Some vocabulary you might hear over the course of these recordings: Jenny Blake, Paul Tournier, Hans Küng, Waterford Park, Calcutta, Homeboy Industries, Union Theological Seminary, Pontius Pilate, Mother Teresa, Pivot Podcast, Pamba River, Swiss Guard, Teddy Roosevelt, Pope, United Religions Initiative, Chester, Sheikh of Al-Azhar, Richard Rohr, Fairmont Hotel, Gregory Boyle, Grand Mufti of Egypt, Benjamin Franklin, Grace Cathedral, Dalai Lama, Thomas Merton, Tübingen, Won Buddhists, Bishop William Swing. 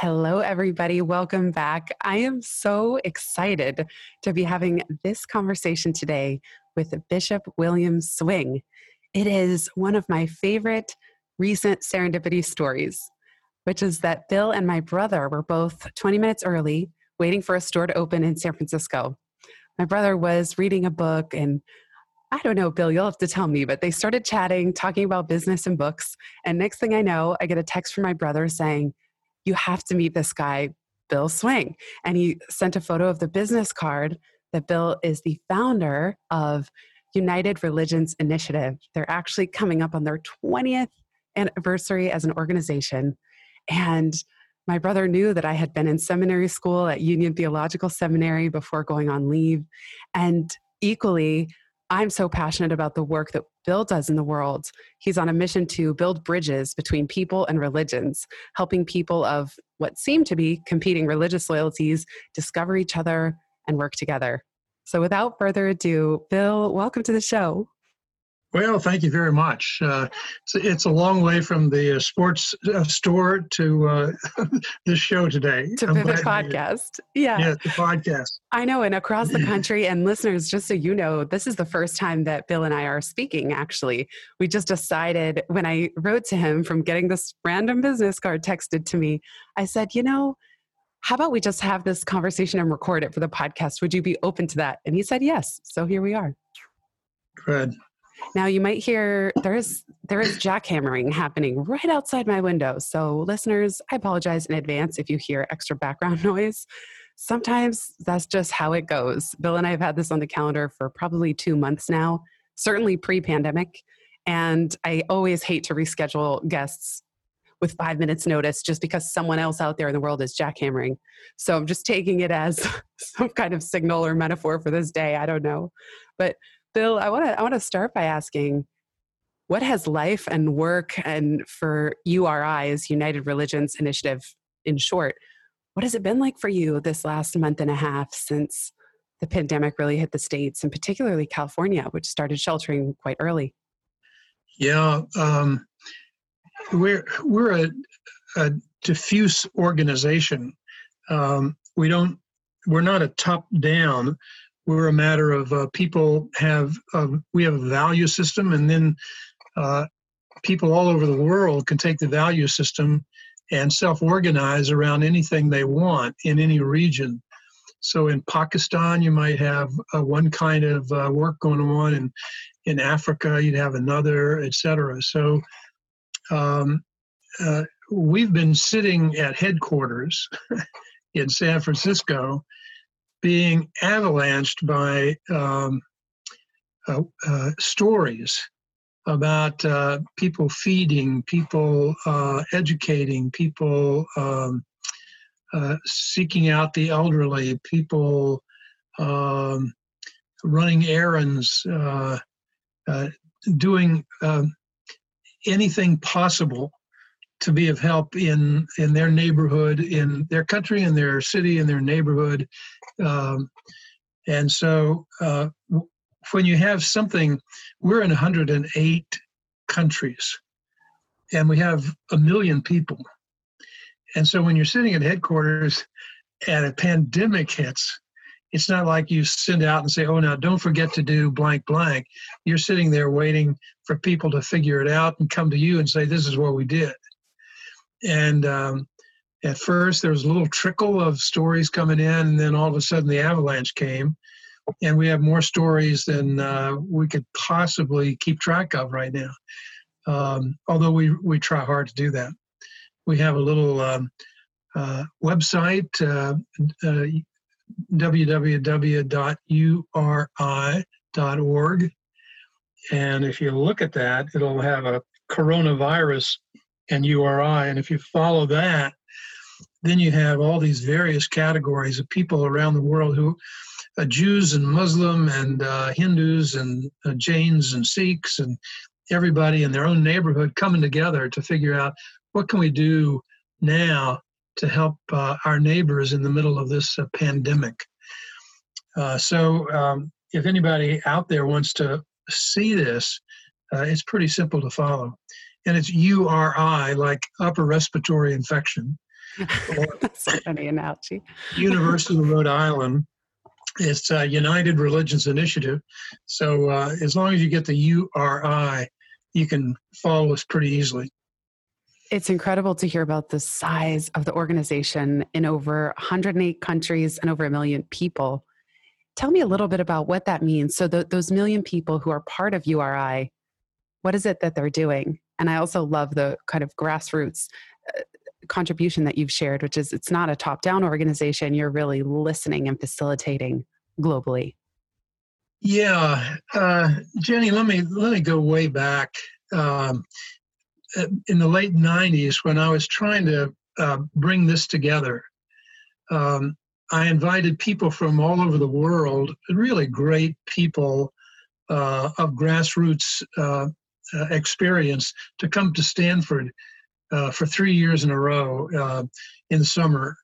Hello, everybody. Welcome back. I am so excited to be having this conversation today with Bishop William Swing. It is one of my favorite recent serendipity stories, which is that Bill and my brother were both 20 minutes early waiting for a store to open in San Francisco. My brother was reading a book and I don't know, Bill, you'll have to tell me, but they started chatting, talking about business and books. And next thing I know, I get a text from my brother saying, "You have to meet this guy, Bill Swing." And he sent a photo of the business card that Bill is the founder of United Religions Initiative. They're actually coming up on their 20th anniversary as an organization. And my brother knew that I had been in seminary school at Union Theological Seminary before going on leave. And equally, I'm so passionate about the work that Bill does in the world. He's on a mission to build bridges between people and religions, helping people of what seem to be competing religious loyalties discover each other and work together. So without further ado, Bill, welcome to the show. Well, thank you very much. It's a long way from the sports store to this show today. To Pivot Podcast. Yeah, the podcast. I know, and across the country, and listeners, just so you know, this is the first time that Bill and I are speaking, actually. We just decided when I wrote to him from getting this random business card texted to me, I said, you know, how about we just have this conversation and record it for the podcast? Would you be open to that? And he said yes. So here we are. Good. Now you might hear there is jackhammering happening right outside my window. So listeners, I apologize in advance if you hear extra background noise. Sometimes that's just how it goes. Bill and I have had this on the calendar for probably 2 months now, certainly pre-pandemic. And I always hate to reschedule guests with 5 minutes notice just because someone else out there in the world is jackhammering. So I'm just taking it as some kind of signal or metaphor for this day. I don't know. But Bill, I want to start by asking, what has life and work and for URI's United Religions Initiative, in short, what has it been like for you this last month and a half since the pandemic really hit the States and particularly California, which started sheltering quite early? Yeah, we're a diffuse organization. We're not a top down. We're a matter of people we have a value system, and then people all over the world can take the value system and self-organize around anything they want in any region. So in Pakistan, you might have one kind of work going on, and in Africa, you'd have another, et cetera. So we've been sitting at headquarters in San Francisco being avalanched by stories about people feeding, people educating, people seeking out the elderly, people running errands, doing anything possible to be of help in their neighborhood, in their country, in their city, in their neighborhood. And so when you have something, we're in 108 countries and we have 1 million people. And so when you're sitting at headquarters and a pandemic hits, it's not like you send out and say, oh, now don't forget to do blank, blank. You're sitting there waiting for people to figure it out and come to you and say, this is what we did. And at first, there was a little trickle of stories coming in, and then all of a sudden the avalanche came, and we have more stories than we could possibly keep track of right now, although we try hard to do that. We have a little website, www.uri.org, and if you look at that, it'll have a coronavirus and URI. And if you follow that, Then you have all these various categories of people around the world who are Jews and Muslim and Hindus and Jains and Sikhs and everybody in their own neighborhood coming together to figure out what can we do now to help our neighbors in the middle of this pandemic. So if anybody out there wants to see this, it's pretty simple to follow. And it's URI, like upper respiratory infection. That's a funny analogy. University of Rhode Island. It's United Religions Initiative. So as long as you get the URI, you can follow us pretty easily. It's incredible to hear about the size of the organization in over 108 countries and over 1 million people. Tell me a little bit about what that means. So those 1 million people who are part of URI, what is it that they're doing? And I also love the kind of grassroots contribution that you've shared, which is it's not a top-down organization. You're really listening and facilitating globally. Yeah. Jenny, let me go way back. In the late 90s, when I was trying to bring this together, I invited people from all over the world, really great people of grassroots experience, to come to Stanford for 3 years in a row in the summer,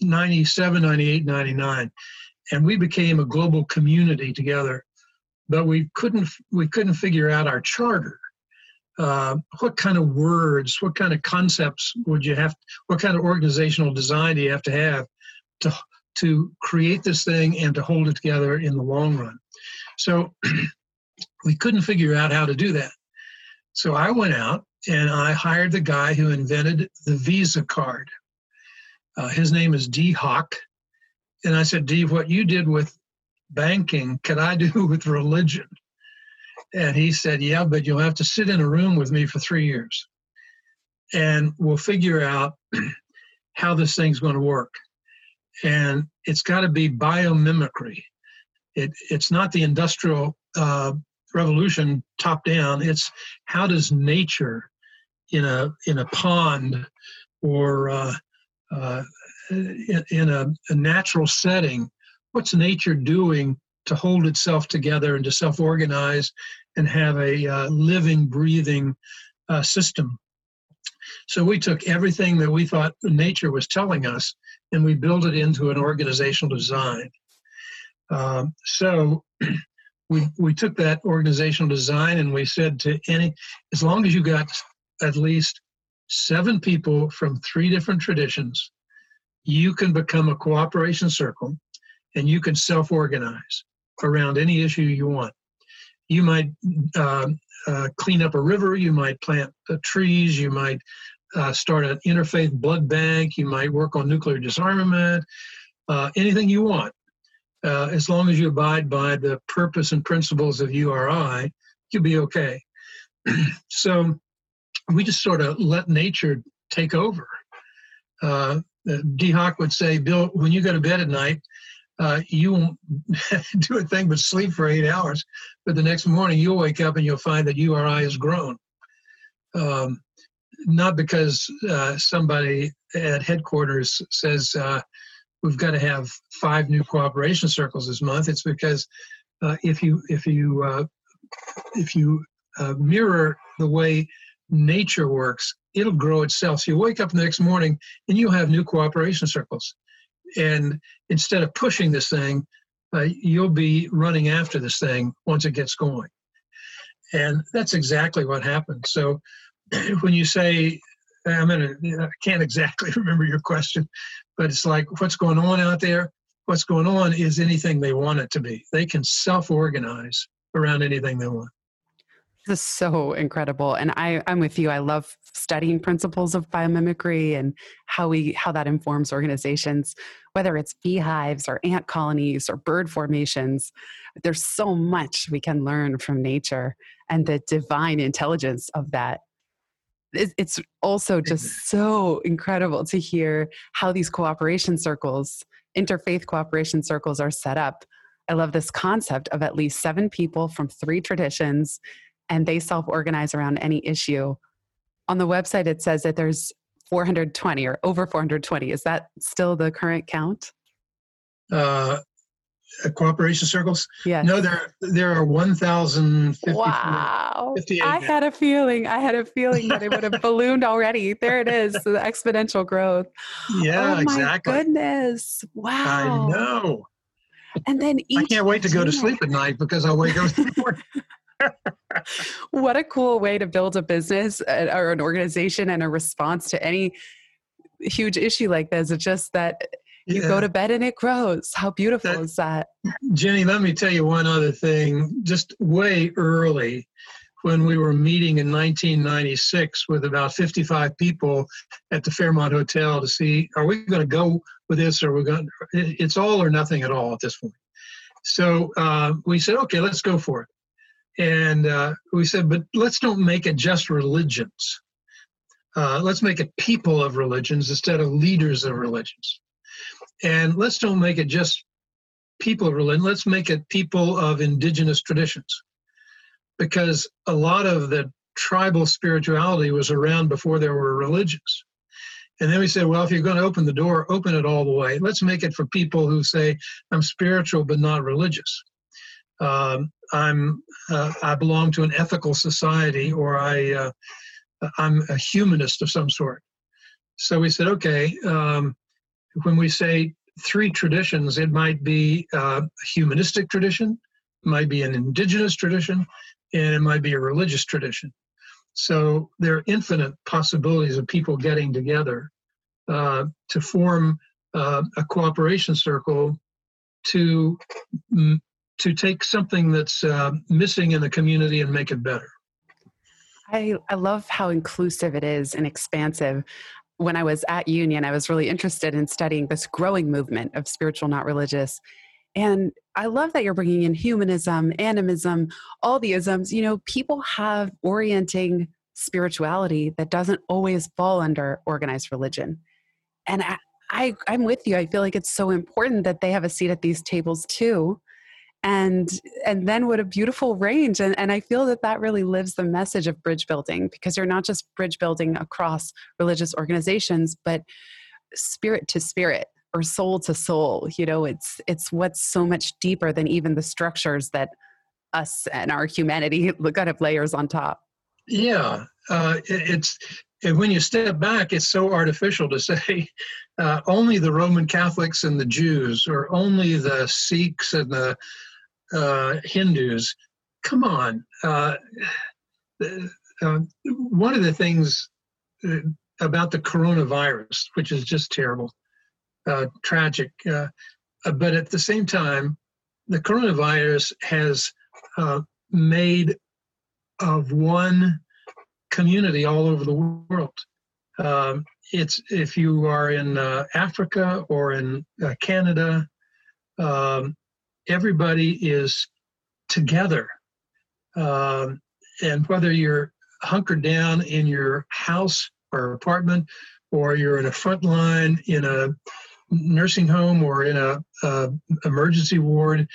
97, 98, 99. And we became a global community together, but we couldn't figure out our charter. What kind of words, what kind of concepts would you have, what kind of organizational design do you have to have to create this thing and to hold it together in the long run? So we couldn't figure out how to do that. So I went out and I hired the guy who invented the Visa card. His name is Dee Hock. And I said, Dee, what you did with banking, could I do with religion? And he said, yeah, but you'll have to sit in a room with me for 3 years and we'll figure out how this thing's going to work. And it's got to be biomimicry. It's not the Industrial Revolution top down. It's how does nature in a pond or in a natural setting, what's nature doing to hold itself together and to self-organize and have a living, breathing system. So we took everything that we thought nature was telling us and we built it into an organizational design. So we took that organizational design and we said to as long as you got at least 7 people from 3 different traditions, you can become a cooperation circle and you can self-organize around any issue you want. You might clean up a river, you might plant trees, you might start an interfaith blood bank, you might work on nuclear disarmament, anything you want. As long as you abide by the purpose and principles of URI, you'll be okay. So we just sort of let nature take over. Dee Hock would say, Bill, when you go to bed at night, you won't do a thing but sleep for 8 hours, but the next morning you'll wake up and you'll find that URI has grown. Not because somebody at headquarters says we've got to have 5 new cooperation circles this month. It's because if you mirror the way nature works, it'll grow itself. So you wake up the next morning and you'll have new cooperation circles. And instead of pushing this thing, you'll be running after this thing once it gets going. And that's exactly what happened. So when you say, I can't exactly remember your question, but it's like what's going on out there? What's going on is anything they want it to be. They can self-organize around anything they want. This is so incredible. And I'm with you. I love studying principles of biomimicry and how that informs organizations, whether it's beehives or ant colonies or bird formations. There's so much we can learn from nature and the divine intelligence of that. It's also just so incredible to hear how these cooperation circles, interfaith cooperation circles, are set up. I love this concept of at least 7 people from 3 traditions, and they self-organize around any issue. On the website, it says that there's 420 or over 420. Is that still the current count? Cooperation circles? Yes. No, there are 1,054. Wow. I had a feeling that it would have ballooned already. There it is, the exponential growth. Yeah, exactly. Oh my goodness. Wow. I know. And then I can't wait to go to sleep at night because I'll wake up to work. What a cool way to build a business or an organization and a response to any huge issue like this. It's just that you go to bed and it grows. How beautiful is that? Jenny, let me tell you one other thing. Just way early when we were meeting in 1996 with about 55 people at the Fairmont Hotel to see, are we going to go with this or it's all or nothing at all at this point. So we said, okay, let's go for it. And we said, but let's don't make it just religions. Let's make it people of religions instead of leaders of religions. And let's don't make it just people of religion. Let's make it people of indigenous traditions. Because a lot of the tribal spirituality was around before there were religions. And then we said, well, if you're going to open the door, open it all the way. Let's make it for people who say, I'm spiritual but not religious. I belong to an ethical society, or I'm a humanist of some sort. So we said, okay, when we say three traditions, it might be a humanistic tradition, it might be an indigenous tradition, and it might be a religious tradition. So there are infinite possibilities of people getting together to form a cooperation circle to take something that's missing in the community and make it better. I love how inclusive it is and expansive. When I was at Union, I was really interested in studying this growing movement of spiritual, not religious. And I love that you're bringing in humanism, animism, all the isms. You know, people have orienting spirituality that doesn't always fall under organized religion. And I'm with you. I feel like it's so important that they have a seat at these tables too. And then what a beautiful range. And I feel that really lives the message of bridge building, because you're not just bridge building across religious organizations, but spirit to spirit or soul to soul. You know, it's what's so much deeper than even the structures that us and our humanity kind of layers on top. Yeah. When you step back, it's so artificial to say only the Roman Catholics and the Jews, or only the Sikhs and the Hindus. Come on. One of the things about the coronavirus, which is just terrible, tragic, but at the same time, the coronavirus has made of one community all over the world. It's if you are in Africa or in Canada, everybody is together. And whether you're hunkered down in your house or apartment, or you're in a front line in a nursing home or in a emergency ward,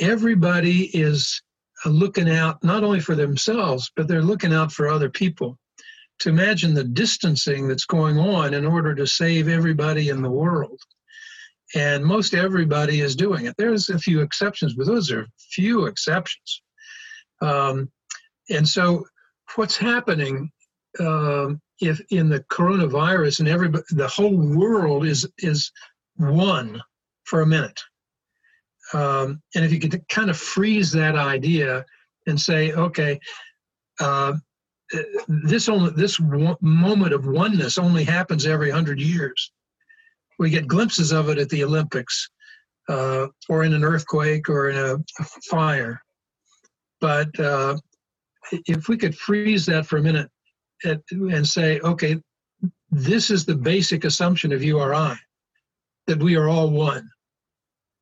everybody is looking out not only for themselves, but they're looking out for other people. To imagine the distancing that's going on in order to save everybody in the world. And most everybody is doing it. There's a few exceptions, but those are few exceptions. And so what's happening if in the coronavirus and everybody, the whole world is one for a minute. And if you could kind of freeze that idea and say, okay, this moment of oneness only happens every 100 years. We get glimpses of it at the Olympics, or in an earthquake, or in a fire. But if we could freeze that for a minute and say, okay, this is the basic assumption of URI, that we are all one.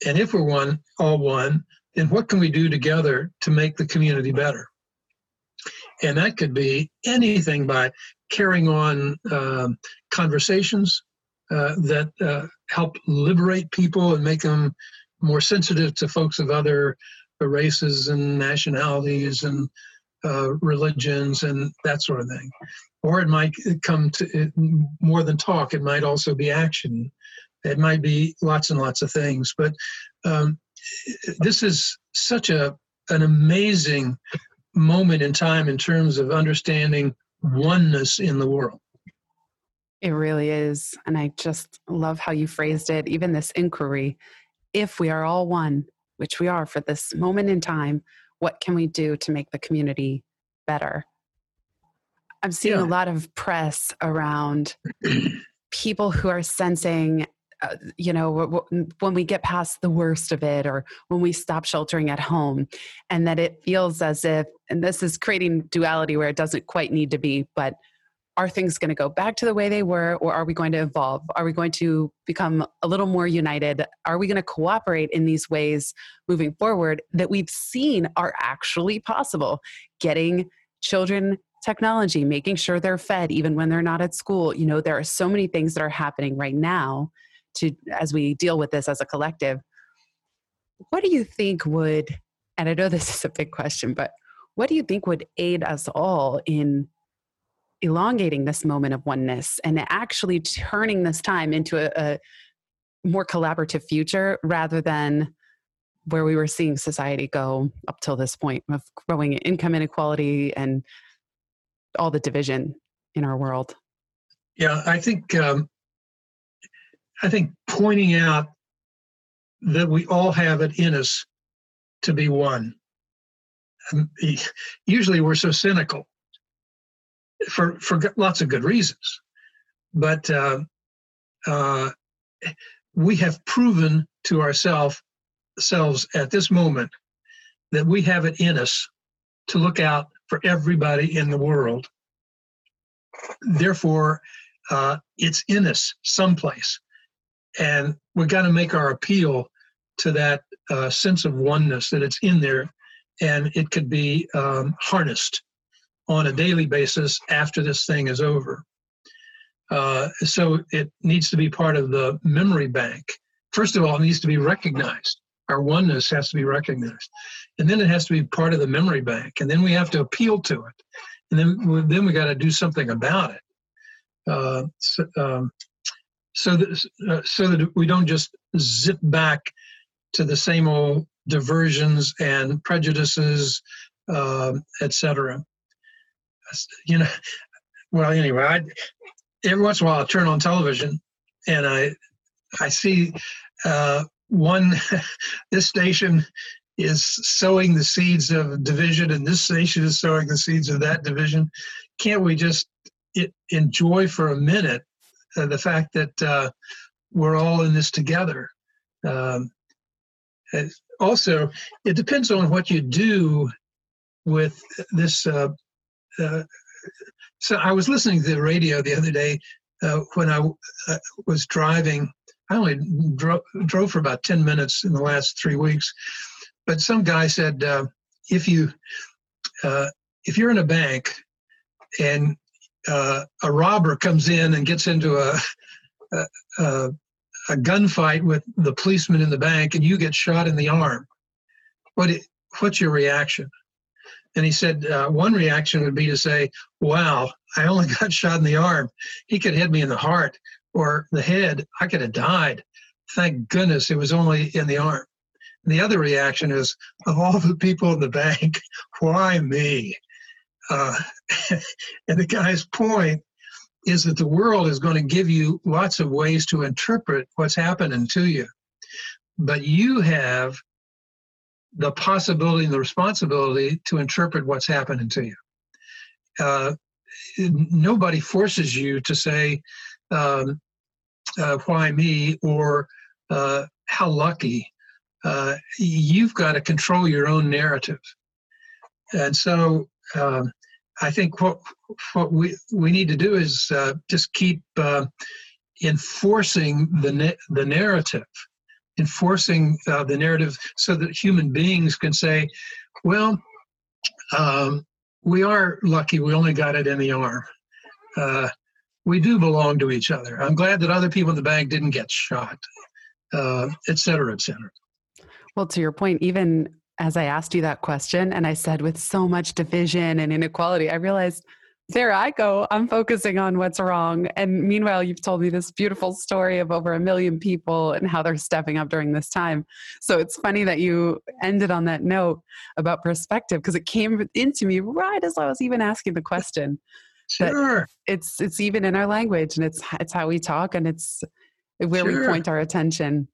And if we're one, all one, then what can we do together to make the community better? And that could be anything by carrying on conversations that help liberate people and make them more sensitive to folks of other races and nationalities and religions and that sort of thing. Or it might come to it, more than talk. It might also be action. It might be lots and lots of things. But this is such an amazing moment in time in terms of understanding oneness in the world. It really is. And I just love how you phrased it, even this inquiry. If we are all one, which we are for this moment in time, what can we do to make the community better? I'm seeing a lot of press around people who are sensing, when we get past the worst of it or when we stop sheltering at home, and that it feels as if, and this is creating duality where it doesn't quite need to be, but are things going to go back to the way they were, or are we going to evolve? Are we going to become a little more united? Are we going to cooperate in these ways moving forward that we've seen are actually possible? Getting children technology, making sure they're fed even when they're not at school. You know, there are so many things that are happening right now as we deal with this as a collective. What do you think and I know this is a big question, but what do you think would aid us all in elongating this moment of oneness and actually turning this time into a more collaborative future rather than where we were seeing society go up till this point of growing income inequality and all the division in our world? Yeah, I think pointing out that we all have it in us to be one. Usually we're so cynical. For lots of good reasons, but we have proven to ourselves at this moment that we have it in us to look out for everybody in the world. Therefore, it's in us someplace, and we got to make our appeal to that sense of oneness that it's in there, and it could be harnessed on a daily basis after this thing is over. So it needs to be part of the memory bank. First of all, it needs to be recognized. Our oneness has to be recognized. And then it has to be part of the memory bank. And then we have to appeal to it. And then we got to do something about it. So that we don't just zip back to the same old diversions and prejudices, etc. Every once in a while I turn on television and I see this station is sowing the seeds of division and this station is sowing the seeds of that division. Can't we just enjoy for a minute the fact that we're all in this together? Also, it depends on what you do with this. So I was listening to the radio the other day when I was driving. I only drove for about 10 minutes in the last 3 weeks. But some guy said, if you're in a bank and a robber comes in and gets into a gunfight with the policeman in the bank and you get shot in the arm, what's your reaction? And he said, one reaction would be to say, wow, I only got shot in the arm. He could hit me in the heart or the head. I could have died. Thank goodness it was only in the arm. And the other reaction is, of all the people in the bank, why me? And the guy's point is that the world is going to give you lots of ways to interpret what's happening to you. But you have the possibility and the responsibility to interpret what's happening to you. Nobody forces you to say, why me, or how lucky. You've got to control your own narrative. And so I think what we need to do is just keep enforcing the narrative. Enforcing the narrative so that human beings can say, well, we are lucky we only got it in the arm. We do belong to each other. I'm glad that other people in the bank didn't get shot, et cetera, et cetera. Well, to your point, even as I asked you that question, and I said, with so much division and inequality, I realized, there I go, I'm focusing on what's wrong. And meanwhile, you've told me this beautiful story of over 1 million people and how they're stepping up during this time. So it's funny that you ended on that note about perspective, because it came into me right as I was even asking the question. Sure. It's even in our language, and it's how we talk, and it's where we point our attention.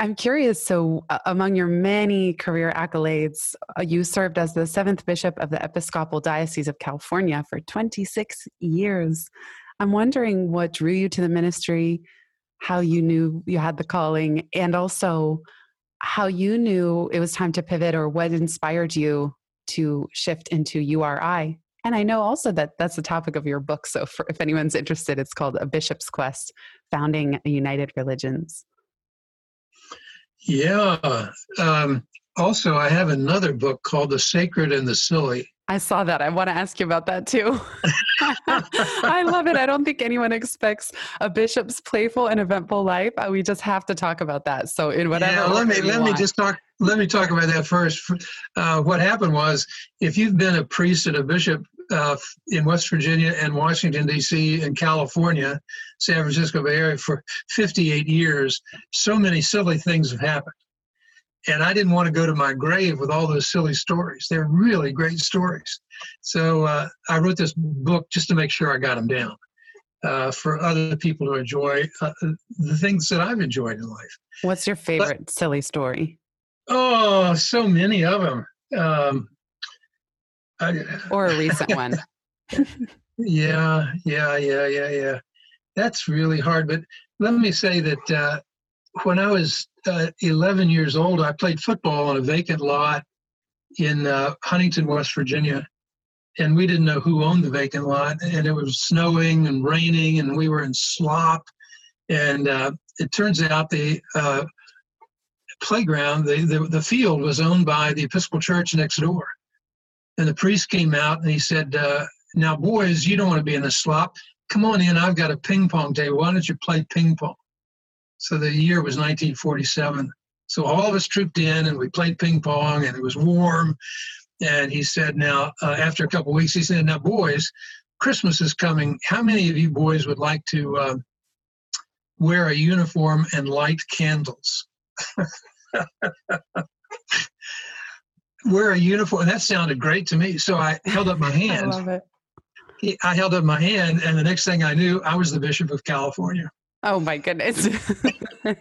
I'm curious, so among your many career accolades, you served as the 7th Bishop of the Episcopal Diocese of California for 26 years. I'm wondering what drew you to the ministry, how you knew you had the calling, and also how you knew it was time to pivot, or what inspired you to shift into URI. And I know also that that's the topic of your book, so if anyone's interested, it's called A Bishop's Quest, Founding United Religions. Yeah. Also, I have another book called The Sacred and the Silly. I saw that. I want to ask you about that too. I love it. I don't think anyone expects a bishop's playful and eventful life. We just have to talk about that. So in whatever let me talk about that first. What happened was, if you've been a priest and a bishop in West Virginia and Washington, D.C. and California, San Francisco Bay Area for 58 years, so many silly things have happened. And I didn't want to go to my grave with all those silly stories. They're really great stories. So I wrote this book just to make sure I got them down for other people to enjoy the things that I've enjoyed in life. What's your favorite silly story? Oh, so many of them. Or a recent one. Yeah. That's really hard. But let me say that when I was 11 years old, I played football on a vacant lot in Huntington, West Virginia. And we didn't know who owned the vacant lot. And it was snowing and raining, and we were in slop. And it turns out the playground, the field was owned by the Episcopal Church next door. And the priest came out and he said, now, boys, you don't want to be in the slop. Come on in. I've got a ping pong table. Why don't you play ping pong? So the year was 1947. So all of us trooped in and we played ping pong, and it was warm. And he said, now, after a couple of weeks, he said, now, boys, Christmas is coming. How many of you boys would like to wear a uniform and light candles? Wear a uniform. That sounded great to me. So I held up my hand. I love it. I held up my hand, and the next thing I knew, I was the Bishop of California. Oh, my goodness. The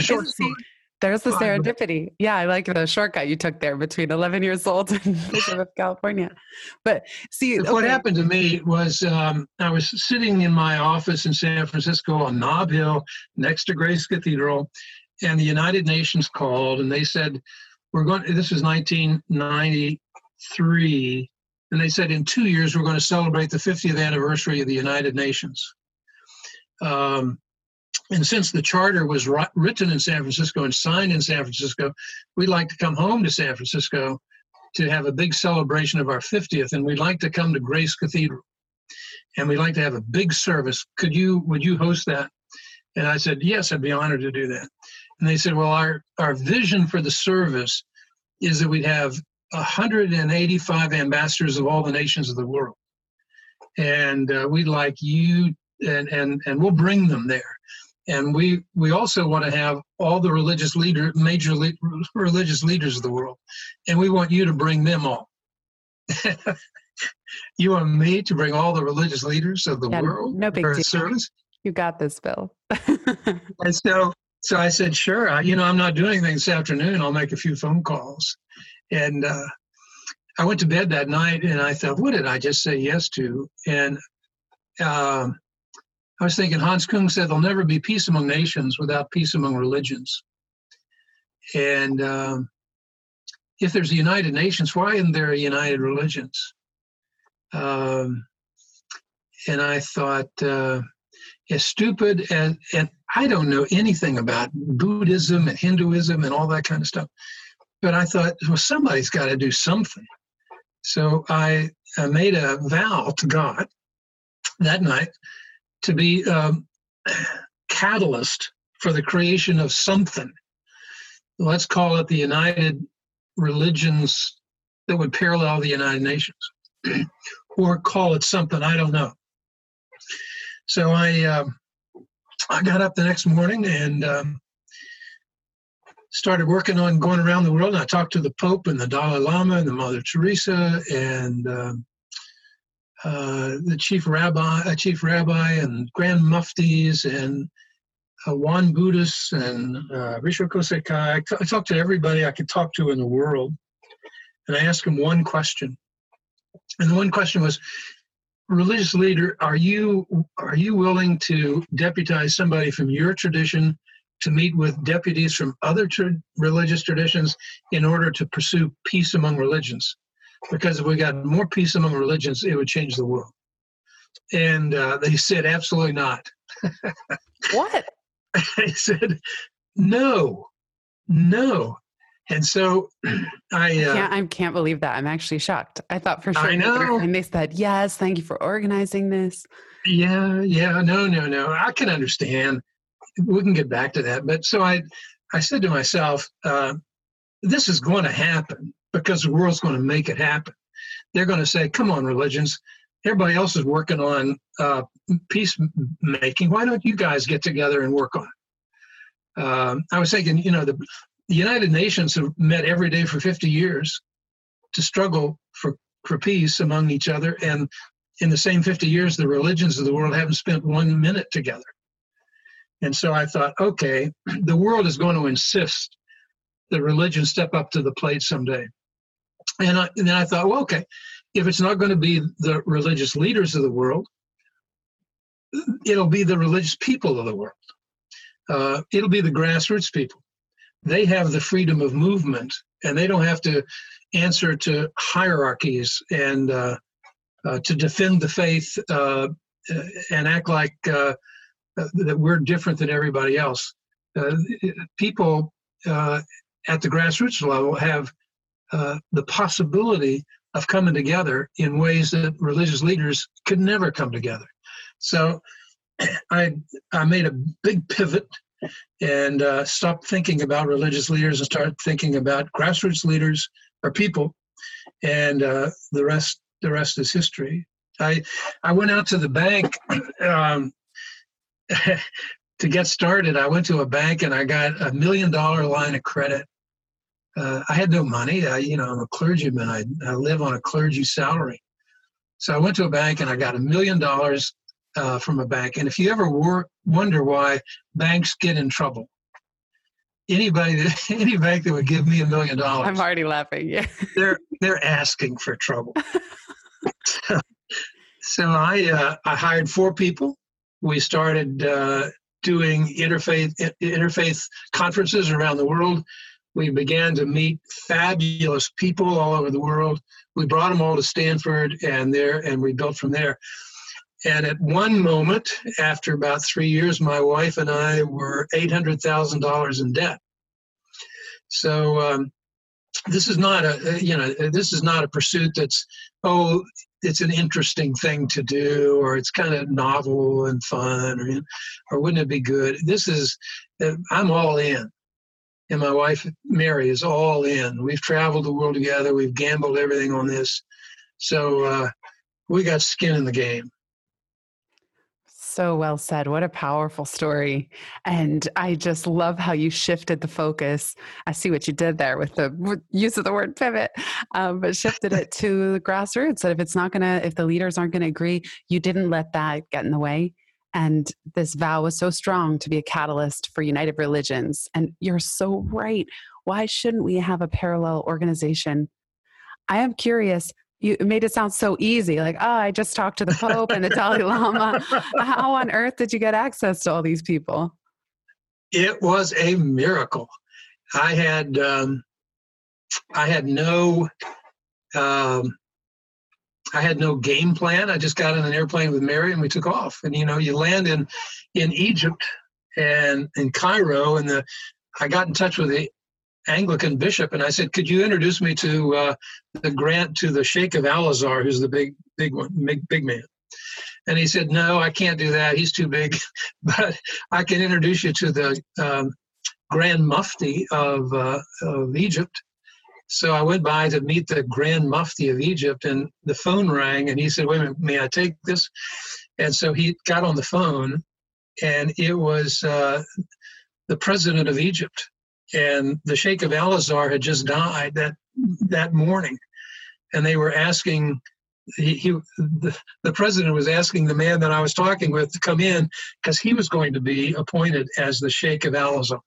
short story. There's the serendipity. Yeah, I like the shortcut you took there between 11 years old and Bishop of California. But see, what happened to me was I was sitting in my office in San Francisco on Nob Hill next to Grace Cathedral, and the United Nations called, and they said, this was 1993, and they said in 2 years we're going to celebrate the 50th anniversary of the United Nations. And since the charter was written in San Francisco and signed in San Francisco, we'd like to come home to San Francisco to have a big celebration of our 50th, and we'd like to come to Grace Cathedral, and we'd like to have a big service. Would you host that? And I said, yes, I'd be honored to do that. And they said, well, our vision for the service is that we'd have 185 ambassadors of all the nations of the world. And we'd like you, and we'll bring them there. And we also want to have all the religious leaders of the world. And we want you to bring them all. You want me to bring all the religious leaders of the world? No big deal. Service? You got this, Bill. And so I said, sure, I'm not doing anything this afternoon. I'll make a few phone calls. And I went to bed that night, and I thought, what did I just say yes to? And I was thinking, Hans Küng said, there'll never be peace among nations without peace among religions. And if there's a United Nations, why isn't there a United Religions? And I thought, as stupid and I don't know anything about Buddhism and Hinduism and all that kind of stuff, but I thought, well, somebody's got to do something. So I made a vow to God that night to be a catalyst for the creation of something. let's call it the United Religions that would parallel the United Nations, or call it something, I don't know. So I got up the next morning and started working on going around the world. And I talked to the Pope and the Dalai Lama and the Mother Teresa and the Chief Rabbi and Grand Muftis and Won Buddhists and Risho Kosei-kai. I talked to everybody I could talk to in the world, and I asked them one question. And the one question was, religious leader, are you willing to deputize somebody from your tradition to meet with deputies from other religious traditions in order to pursue peace among religions? Because if we got more peace among religions, it would change the world. And they said, absolutely not. What? They said, no. And so I can't believe that. I'm actually shocked. I thought for sure. I know. And they said, yes, thank you for organizing this. Yeah. No. I can understand. We can get back to that. But so I said to myself, this is going to happen because the world's going to make it happen. They're going to say, come on, religions. Everybody else is working on peacemaking. Why don't you guys get together and work on it? I was thinking, the United Nations have met every day for 50 years to struggle for peace among each other. And in the same 50 years, the religions of the world haven't spent 1 minute together. And so I thought, okay, the world is going to insist that religions step up to the plate someday. And then I thought, well, okay, if it's not going to be the religious leaders of the world, it'll be the religious people of the world. It'll be the grassroots people. They have the freedom of movement, and they don't have to answer to hierarchies and to defend the faith and act like that we're different than everybody else. People at the grassroots level have the possibility of coming together in ways that religious leaders could never come together. So I made a big pivot and stopped thinking about religious leaders and started thinking about grassroots leaders or people, and the rest is history. I went out to the bank to get started. I went to a bank and I got a $1 million line of credit. I had no money. I'm a clergyman. I live on a clergy salary. So I went to a bank and I got $1 million from a bank. And if you ever wonder why banks get in trouble, any bank that would give me $1 million, I'm already laughing. Yeah, they're asking for trouble. So I hired 4 people. We started doing interfaith conferences around the world. We began to meet fabulous people all over the world. We brought them all to Stanford, and we built from there. And at one moment, after about 3 years, my wife and I were $800,000 in debt. So this is not a pursuit that's, it's an interesting thing to do, or it's kind of novel and fun, or wouldn't it be good? This is, I'm all in. And my wife, Mary, is all in. We've traveled the world together. We've gambled everything on this. So we got skin in the game. So well said. What a powerful story. And I just love how you shifted the focus. I see what you did there with the use of the word pivot, but shifted it to the grassroots. That if the leaders aren't going to agree, you didn't let that get in the way. And this vow was so strong to be a catalyst for United Religions. And you're so right. Why shouldn't we have a parallel organization? I am curious. You made it sound so easy. Like, I just talked to the Pope and the Dalai Lama. How on earth did you get access to all these people? It was a miracle. I had no game plan. I just got in an airplane with Mary and we took off. And you land in Egypt and in Cairo, and I got in touch with the Anglican bishop and I said, "Could you introduce me to the Sheikh of Al-Azhar, who's the big man?" And he said, "No, I can't do that. He's too big. But I can introduce you to the Grand Mufti of Egypt. So I went by to meet the Grand Mufti of Egypt, and the phone rang, and he said, "Wait a minute, may I take this?" And so he got on the phone, and it was the president of Egypt, and the Sheikh of Al-Azhar had just died that morning, and they were asking. The president was asking the man that I was talking with to come in because he was going to be appointed as the Sheikh of Al-Azhar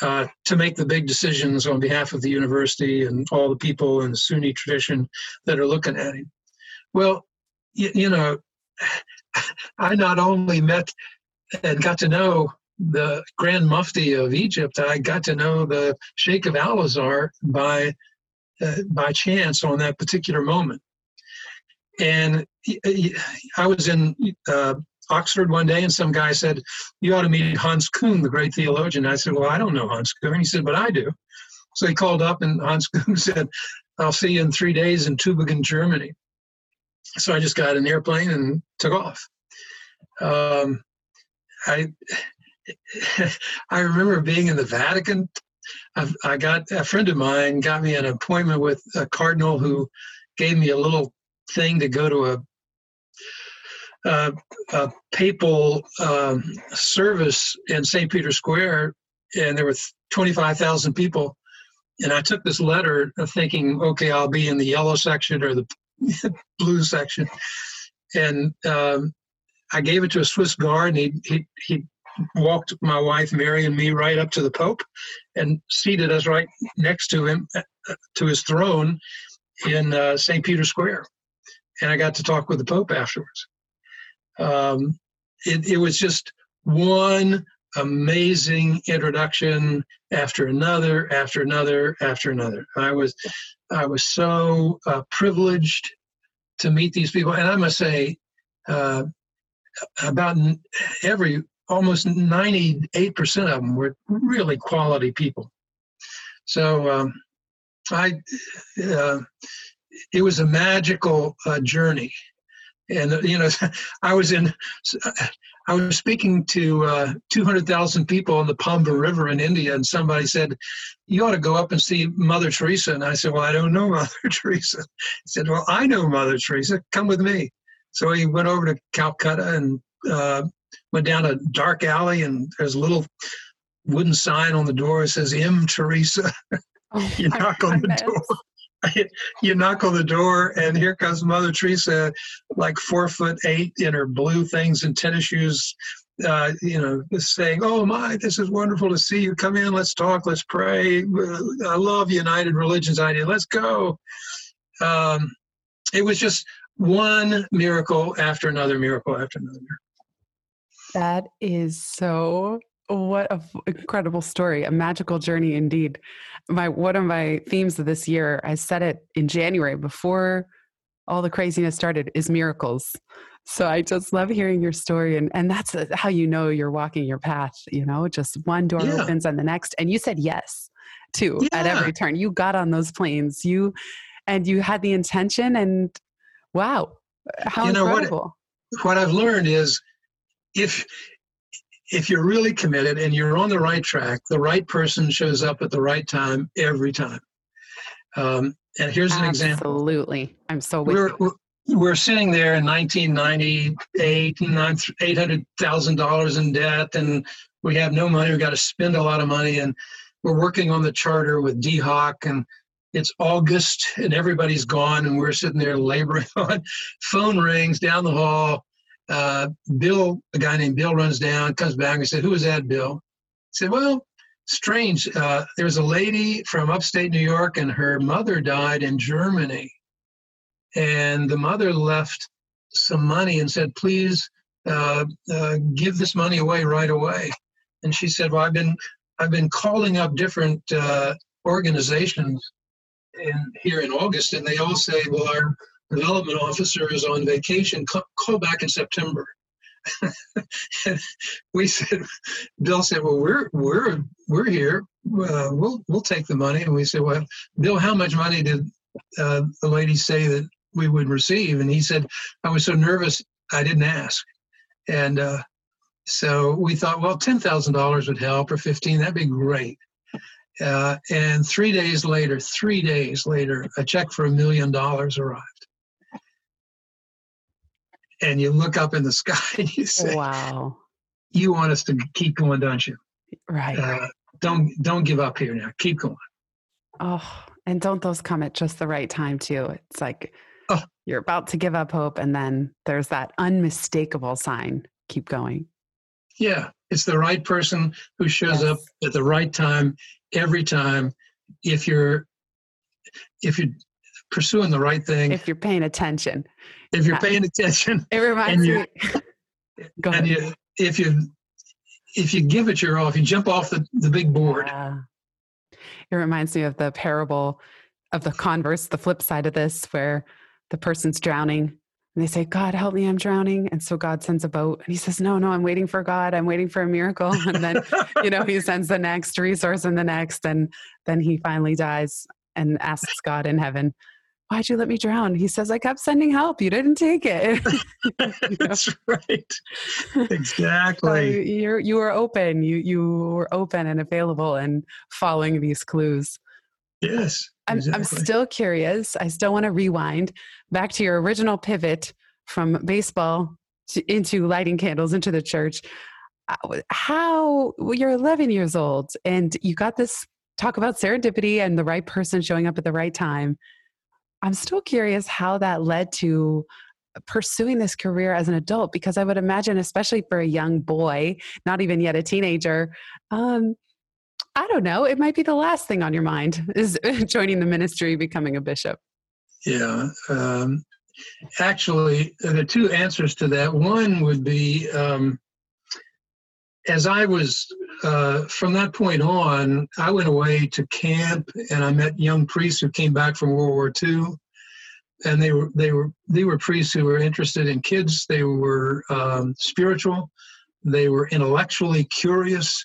to make the big decisions on behalf of the university and all the people in the Sunni tradition that are looking at him. Well, you know, I not only met and got to know the Grand Mufti of Egypt, I got to know the Sheikh of Al-Azhar by chance on that particular moment. And I was in Oxford one day, and some guy said, "You ought to meet Hans Küng, the great theologian." I said, "Well, I don't know Hans Küng." He said, "But I do." So he called up, and Hans Küng said, "I'll see you in 3 days in Tübingen, Germany." So I just got an airplane and took off. I remember being in the Vatican. I got a friend of mine got me an appointment with a cardinal who gave me a little thing to go to a papal service in St. Peter's Square, and there were 25,000 people. And I took this letter thinking, okay, I'll be in the yellow section or the blue section. And I gave it to a Swiss Guard, and he walked my wife Mary and me right up to the Pope and seated us right next to him, to his throne in St. Peter's Square. And I got to talk with the Pope afterwards. It was just one amazing introduction after another, after another, after another. I was so privileged to meet these people. And I must say, almost 98% of them were really quality people. So it was a magical journey. And, you know, I was speaking to 200,000 people on the Pamba River in India, and somebody said, "You ought to go up and see Mother Teresa." And I said, "Well, I don't know Mother Teresa." He said, "Well, I know Mother Teresa. Come with me." So he went over to Calcutta and went down a dark alley, and there's a little wooden sign on the door that says "M. Teresa." You knock on the door. You knock on the door, and here comes Mother Teresa, like 4'8" in her blue things and tennis shoes, saying, "Oh my, this is wonderful to see you. Come in, let's talk, let's pray. I love United Religions idea. Let's go." It was just one miracle after another miracle after another. That is so, what an incredible story, a magical journey indeed. One of my themes of this year, I said it in January before all the craziness started, is miracles. So I just love hearing your story. And that's how you know you're walking your path, you know, just one door opens and the next. And you said yes, too, at every turn. You got on those planes, and you had the intention, and wow, how incredible. What I've learned is, if you're really committed and you're on the right track, the right person shows up at the right time every time. And here's an example. Absolutely. I'm so with you. We're sitting there in 1998, $800,000 in debt, and we have no money. We've got to spend a lot of money, and we're working on the charter with Dee Hock, and it's August, and everybody's gone, and we're sitting there laboring on. Phone rings down the hall. A guy named Bill runs down, comes back and said, "Who is that, Bill?" I said, "Well, strange. There's a lady from upstate New York, and her mother died in Germany. And the mother left some money and said, please give this money away right away." And she said, "Well, I've been calling up different organizations here in August, and they all say, well, our development officer is on vacation. Call back in September." Bill said, "Well, we're here. We'll take the money." And we said, "Well, Bill, how much money did the lady say that we would receive?" And he said, "I was so nervous, I didn't ask." And So we thought, well, $10,000 would help, or 15, that'd be great. And three days later, a check for $1 million arrived. And you look up in the sky and you say, wow, you want us to keep going, don't you? Right. Don't give up here now. Keep going. Oh, and don't those come at just the right time too? It's like you're about to give up hope, and then there's that unmistakable sign. Keep going. Yeah. It's the right person who shows up at the right time, every time. If you're pursuing the right thing, if you're paying attention, it reminds me. Go ahead. If you give it your all, if you jump off the big board. It reminds me of the parable of the converse, the flip side of this, where the person's drowning. And they say, God, help me, I'm drowning. And so God sends a boat. And he says, no, I'm waiting for God. I'm waiting for a miracle. And then, he sends the next resource and the next. And then he finally dies and asks God in heaven, why'd you let me drown? He says, I kept sending help. You didn't take it. That's right. Exactly. You were open. You were open and available and following these clues. Yes. Exactly. I'm still curious. I still want to rewind back to your original pivot from baseball into lighting candles into the church. How you're 11 years old and you got this talk about serendipity and the right person showing up at the right time. I'm still curious how that led to pursuing this career as an adult, because I would imagine, especially for a young boy, not even yet a teenager, I don't know. It might be the last thing on your mind is joining the ministry, becoming a bishop. Yeah. Actually, the two answers to that. One would be, as I was, from that point on, I went away to camp and I met young priests who came back from World War II. And they were priests who were interested in kids. They were spiritual. They were intellectually curious.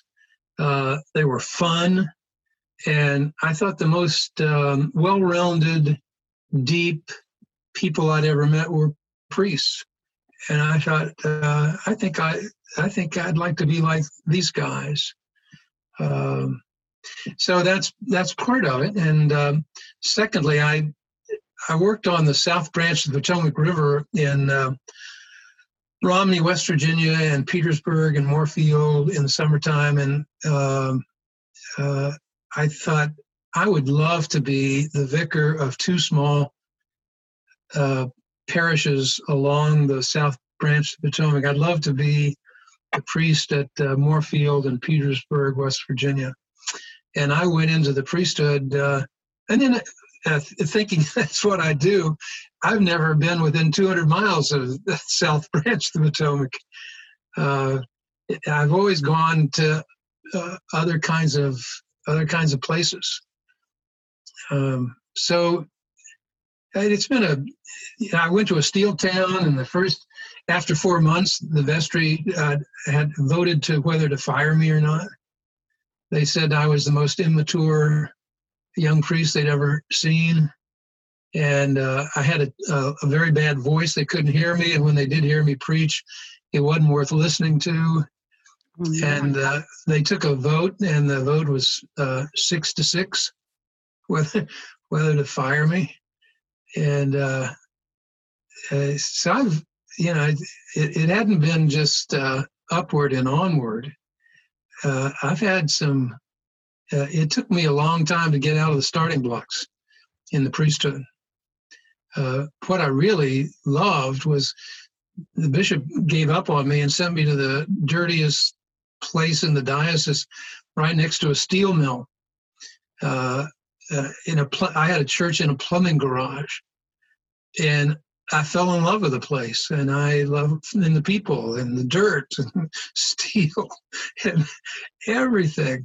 They were fun, and I thought the most well-rounded, deep people I'd ever met were priests. And I thought, I think I'd like to be like these guys. So that's part of it. And secondly, I worked on the South Branch of the Potomac River in Romney, West Virginia, and Petersburg and Moorfield in the summertime. And I thought I would love to be the vicar of two small parishes along the South Branch of the Potomac. I'd love to be a priest at Moorfield and Petersburg, West Virginia. And I went into the priesthood and then thinking that's what I do. I've never been within 200 miles of the South Branch of the Potomac. I've always gone to other kinds of places. So it's been I went to a steel town, and after 4 months, the vestry had voted to whether to fire me or not. They said I was the most immature young priest they'd ever seen. And I had a very bad voice. They couldn't hear me. And when they did hear me preach, it wasn't worth listening to. Yeah. And they took a vote, and the vote was 6-6, whether to fire me. And so I've, it hadn't been just upward and onward. I've had some, it took me a long time to get out of the starting blocks in the priesthood. What I really loved was the bishop gave up on me and sent me to the dirtiest place in the diocese, right next to a steel mill. I had a church in a plumbing garage, and I fell in love with the place, and I loved the people and the dirt and steel and everything.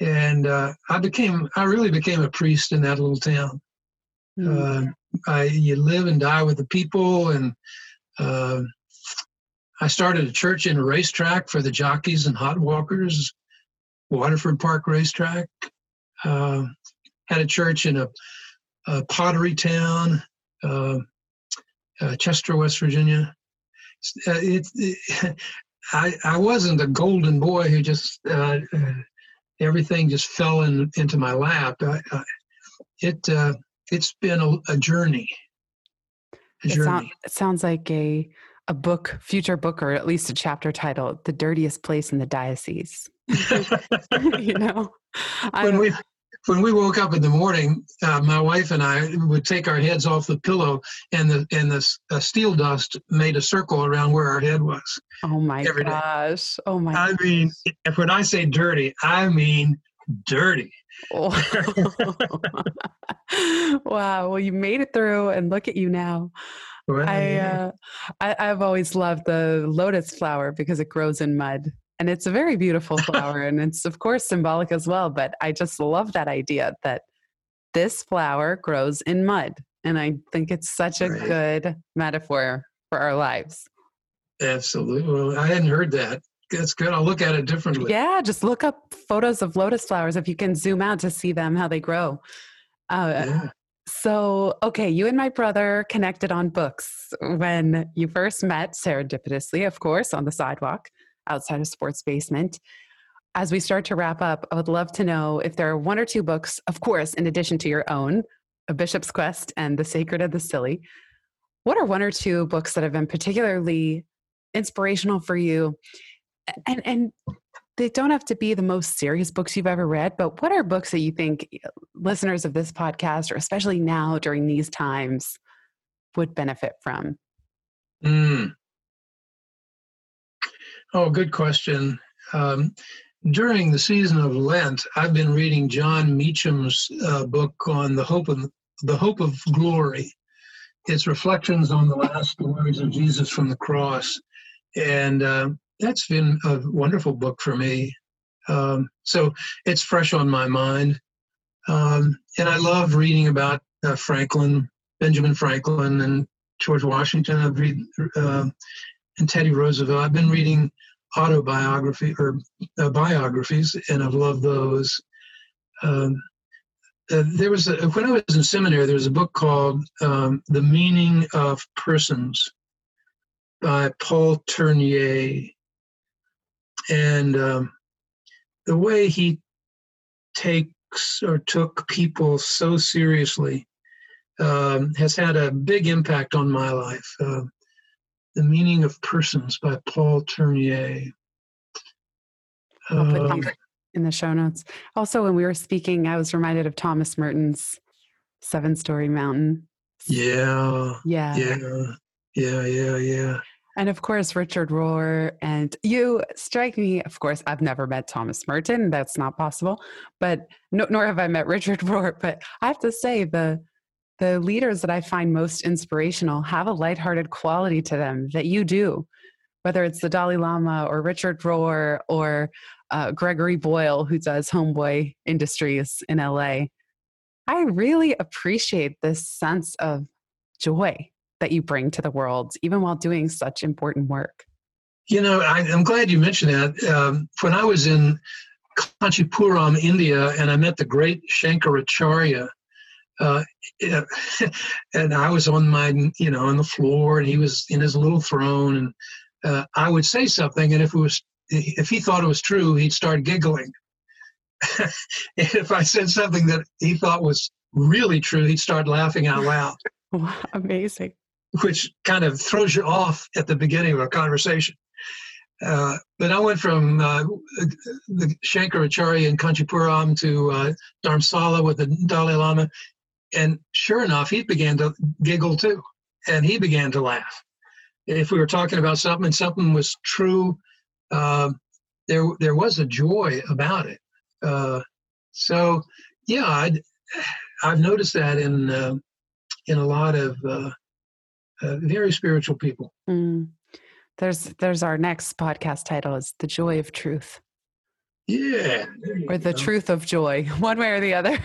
And I really became a priest in that little town. You live and die with the people, and I started a church in a racetrack for the jockeys and hot walkers, Waterford Park racetrack. Had a church in a pottery town, Chester, West Virginia. I wasn't a golden boy who just everything just fell into my lap. It's been a journey. It sounds like a book, future book, or at least a chapter title, "The Dirtiest Place in the Diocese." You know, when we woke up in the morning, my wife and I would take our heads off the pillow, and the steel dust made a circle around where our head was. Oh my gosh! Day. Oh my! I mean, when I say dirty, I mean dirty. Wow. Well, you made it through, and look at you now. Well, I've always loved the lotus flower because it grows in mud, and it's a very beautiful flower, and it's of course symbolic as well. But I just love that idea that this flower grows in mud, and I think it's such a good metaphor for our lives. Absolutely. Well, I hadn't heard that. That's good. I'll look at it differently. Yeah, just look up photos of lotus flowers if you can zoom out to see them, how they grow. Yeah. So, okay, you and my brother connected on books when you first met, serendipitously, of course, on the sidewalk outside of Sports Basement. As we start to wrap up, I would love to know if there are one or two books, of course, in addition to your own, A Bishop's Quest and The Sacred of the Silly. What are one or two books that have been particularly inspirational for you? And they don't have to be the most serious books you've ever read, but what are books that you think listeners of this podcast, or especially now during these times, would benefit from? Oh, good question. During the season of Lent, I've been reading John Meacham's book on the hope of glory. It's reflections on the last words of Jesus from the cross, and that's been a wonderful book for me. So it's fresh on my mind. And I love reading about Benjamin Franklin and George Washington. I've read and Teddy Roosevelt. I've been reading biographies, and I've loved those. When I was in seminary, there was a book called The Meaning of Persons by Paul Tournier. And the way he took people so seriously has had a big impact on my life. The Meaning of Persons by Paul Tournier. I'll put that in the show notes. Also, when we were speaking, I was reminded of Thomas Merton's Seven-Story Mountain. Yeah. And of course, Richard Rohr, and you strike me, of course, I've never met Thomas Merton. That's not possible, but nor have I met Richard Rohr. But I have to say the leaders that I find most inspirational have a lighthearted quality to them that you do, whether it's the Dalai Lama or Richard Rohr or Gregory Boyle, who does Homeboy Industries in LA. I really appreciate this sense of joy that you bring to the world, even while doing such important work. You know, I'm glad you mentioned that. When I was in Kanchipuram, India, and I met the great Shankaracharya, and I was on the floor, and he was in his little throne, and I would say something, and if he thought it was true, he'd start giggling. And if I said something that he thought was really true, he'd start laughing out loud. Wow, amazing. Which kind of throws you off at the beginning of a conversation. But I went from the Shankaracharya in Kanchipuram to Dharamsala with the Dalai Lama. And sure enough, he began to giggle too. And he began to laugh. If we were talking about something and something was true, there was a joy about it. I've noticed that in a lot of very spiritual people. There's our next podcast title is The Joy of Truth. Yeah. Or The Truth of Joy, one way or the other,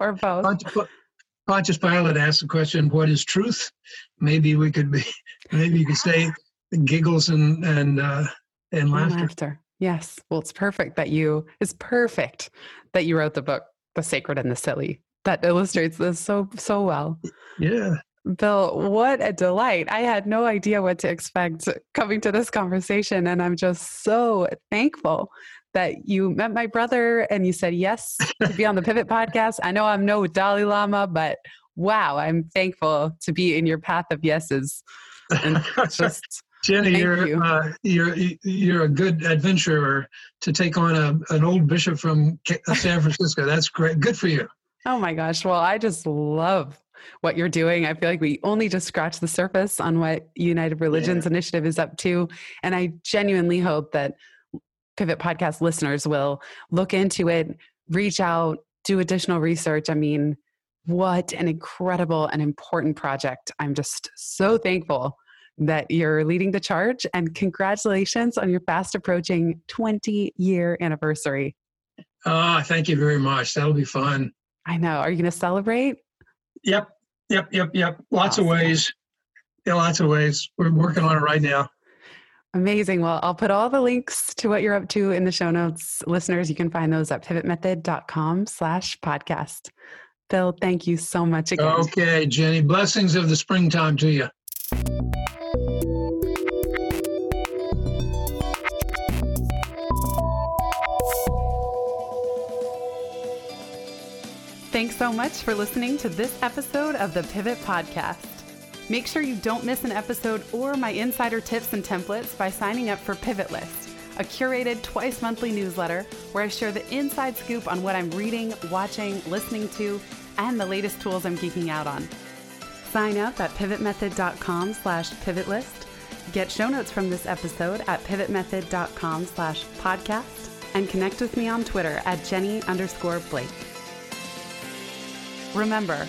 or both. Pontius Pilate asked the question, what is truth? Maybe you could say giggles and laughter. Yes. Well, it's perfect that you wrote the book, The Sacred and the Silly. That illustrates this so well. Yeah. Bill, what a delight. I had no idea what to expect coming to this conversation, and I'm just so thankful that you met my brother and you said yes to be on the Pivot Podcast. I know I'm no Dalai Lama, but wow, I'm thankful to be in your path of yeses. And just Jenny, you're a good adventurer to take on an old bishop from San Francisco. That's great. Good for you. Oh my gosh. Well, I just love what you're doing. I feel like we only just scratched the surface on what United Religions Initiative is up to. And I genuinely hope that Pivot Podcast listeners will look into it, reach out, do additional research. I mean, what an incredible and important project. I'm just so thankful that you're leading the charge, and congratulations on your fast approaching 20-year anniversary. Thank you very much. That'll be fun. I know. Are you going to celebrate? Yep. Lots of ways. Yeah, lots of ways. We're working on it right now. Amazing. Well, I'll put all the links to what you're up to in the show notes. Listeners, you can find those at pivotmethod.com/podcast. Bill, thank you so much again. Okay, Jenny. Blessings of the springtime to you. Thanks so much for listening to this episode of the Pivot Podcast. Make sure you don't miss an episode or my insider tips and templates by signing up for Pivot List, a curated twice-monthly newsletter where I share the inside scoop on what I'm reading, watching, listening to, and the latest tools I'm geeking out on. Sign up at pivotmethod.com/pivotlist. Get show notes from this episode at pivotmethod.com/podcast, and connect with me on Twitter at Jenny_Blake. Remember,